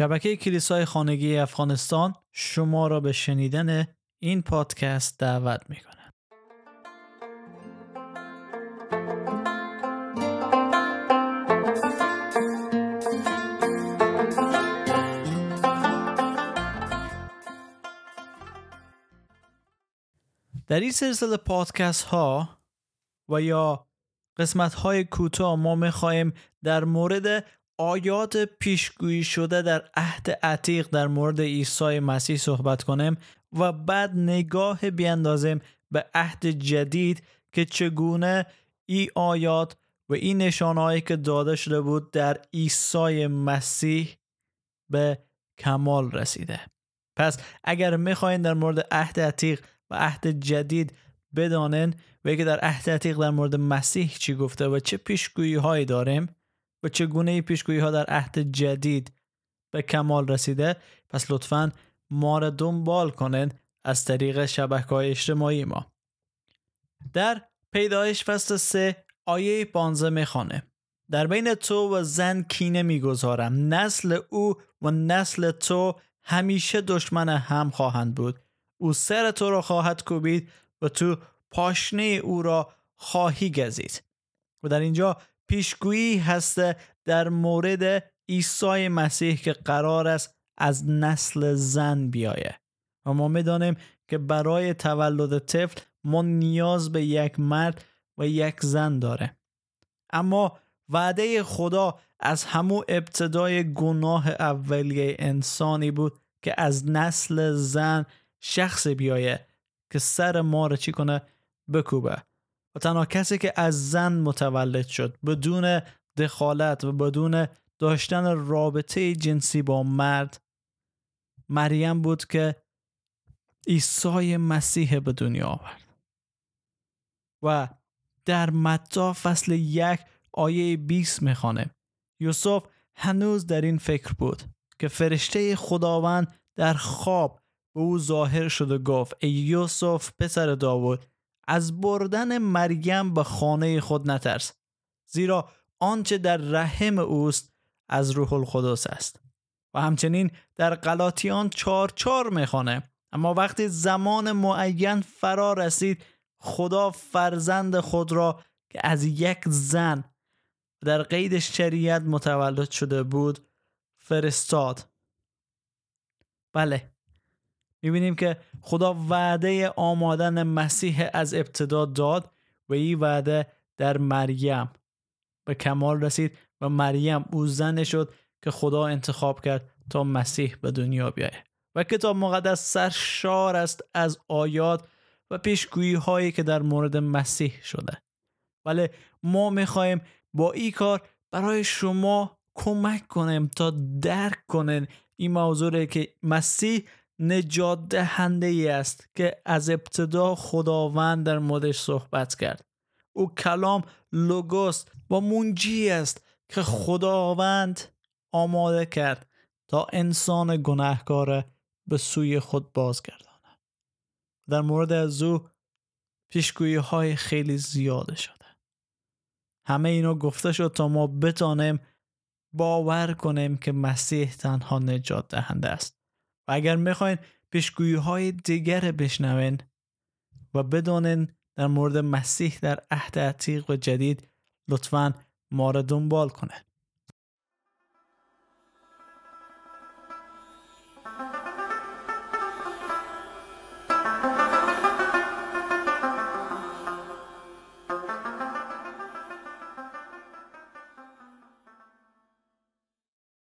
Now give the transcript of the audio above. شبکه کلیسای خانگی افغانستان شما را به شنیدن این پادکست دعوت می‌کند. در این سلسله پادکست ها و یا قسمت های کوتاه ما میخوایم در مورد آیات پیشگویی شده در عهد عتیق در مورد عیسی مسیح صحبت کنیم و بعد نگاه بیاندازیم به عهد جدید که چگونه این آیات و این نشانهایی که داده شده بود در عیسی مسیح به کمال رسیده. پس اگر میخواین در مورد عهد عتیق و عهد جدید بدانن و که در عهد عتیق در مورد مسیح چی گفته و چه پیشگویی هایی داریم و چگونه پیشگویی ها در عهد جدید به کمال رسیده، پس لطفاً ما را دنبال کنن از طریق شبکه‌های اجتماعی ما. در پیدایش فصل 3 آیه 15 میخوانم: در بین تو و زن کینه میگذارم، نسل او و نسل تو همیشه دشمن هم خواهند بود. او سر تو را خواهد کوبید و تو پاشنه او را خواهی گزید. و در اینجا پیشگویی هست در مورد عیسی مسیح که قرار است از نسل زن بیایه. و ما می‌دانیم که برای تولد طفل ما نیاز به یک مرد و یک زن داره. اما وعده خدا از همون ابتدای گناه اولیه انسانی بود که از نسل زن شخص بیایه که سر ما را چی کنه؟ بکوبه. و تنها کسی که از زن متولد شد بدون دخالت و بدون داشتن رابطه جنسی با مرد، مریم بود که عیسی مسیح به دنیا آورد. و در متی فصل 1 آیه 20 میخوانیم: یوسف هنوز در این فکر بود که فرشته خداوند در خواب به او ظاهر شد و گفت: ای یوسف پسر داوود، از بردن مریم به خانه خود نترس، زیرا آنچه در رحم اوست از روح القدس است. و همچنین در غلاطیان 4:4 میخوانه: اما وقتی زمان معین فرا رسید، خدا فرزند خود را که از یک زن در قید شریعت متولد شده بود فرستاد. بله، میبینیم که خدا وعده آمدن مسیح از ابتدا داد و این وعده در مریم به کمال رسید و مریم او زن شد که خدا انتخاب کرد تا مسیح به دنیا بیاید. و کتاب مقدس سرشار است از آیات و پیشگویی هایی که در مورد مسیح شده. ولی ما میخوایم با این کار برای شما کمک کنیم تا درک کنین این موضوعی که مسیح نجات دهنده ای است که از ابتدا خداوند در موردش صحبت کرد. او کلام لوگوس و منجی است که خداوند آماده کرد تا انسان گناهکار به سوی خود بازگرداند. در مورد از او پیشگویی های خیلی زیاده شده. همه اینا گفته شد تا ما بتانیم باور کنیم که مسیح تنها نجات دهنده است. و اگر میخواین پیشگویی های دیگر بشنوین و بدانین در مورد مسیح در عهد عتیق و جدید، لطفاً ما را دنبال کنین.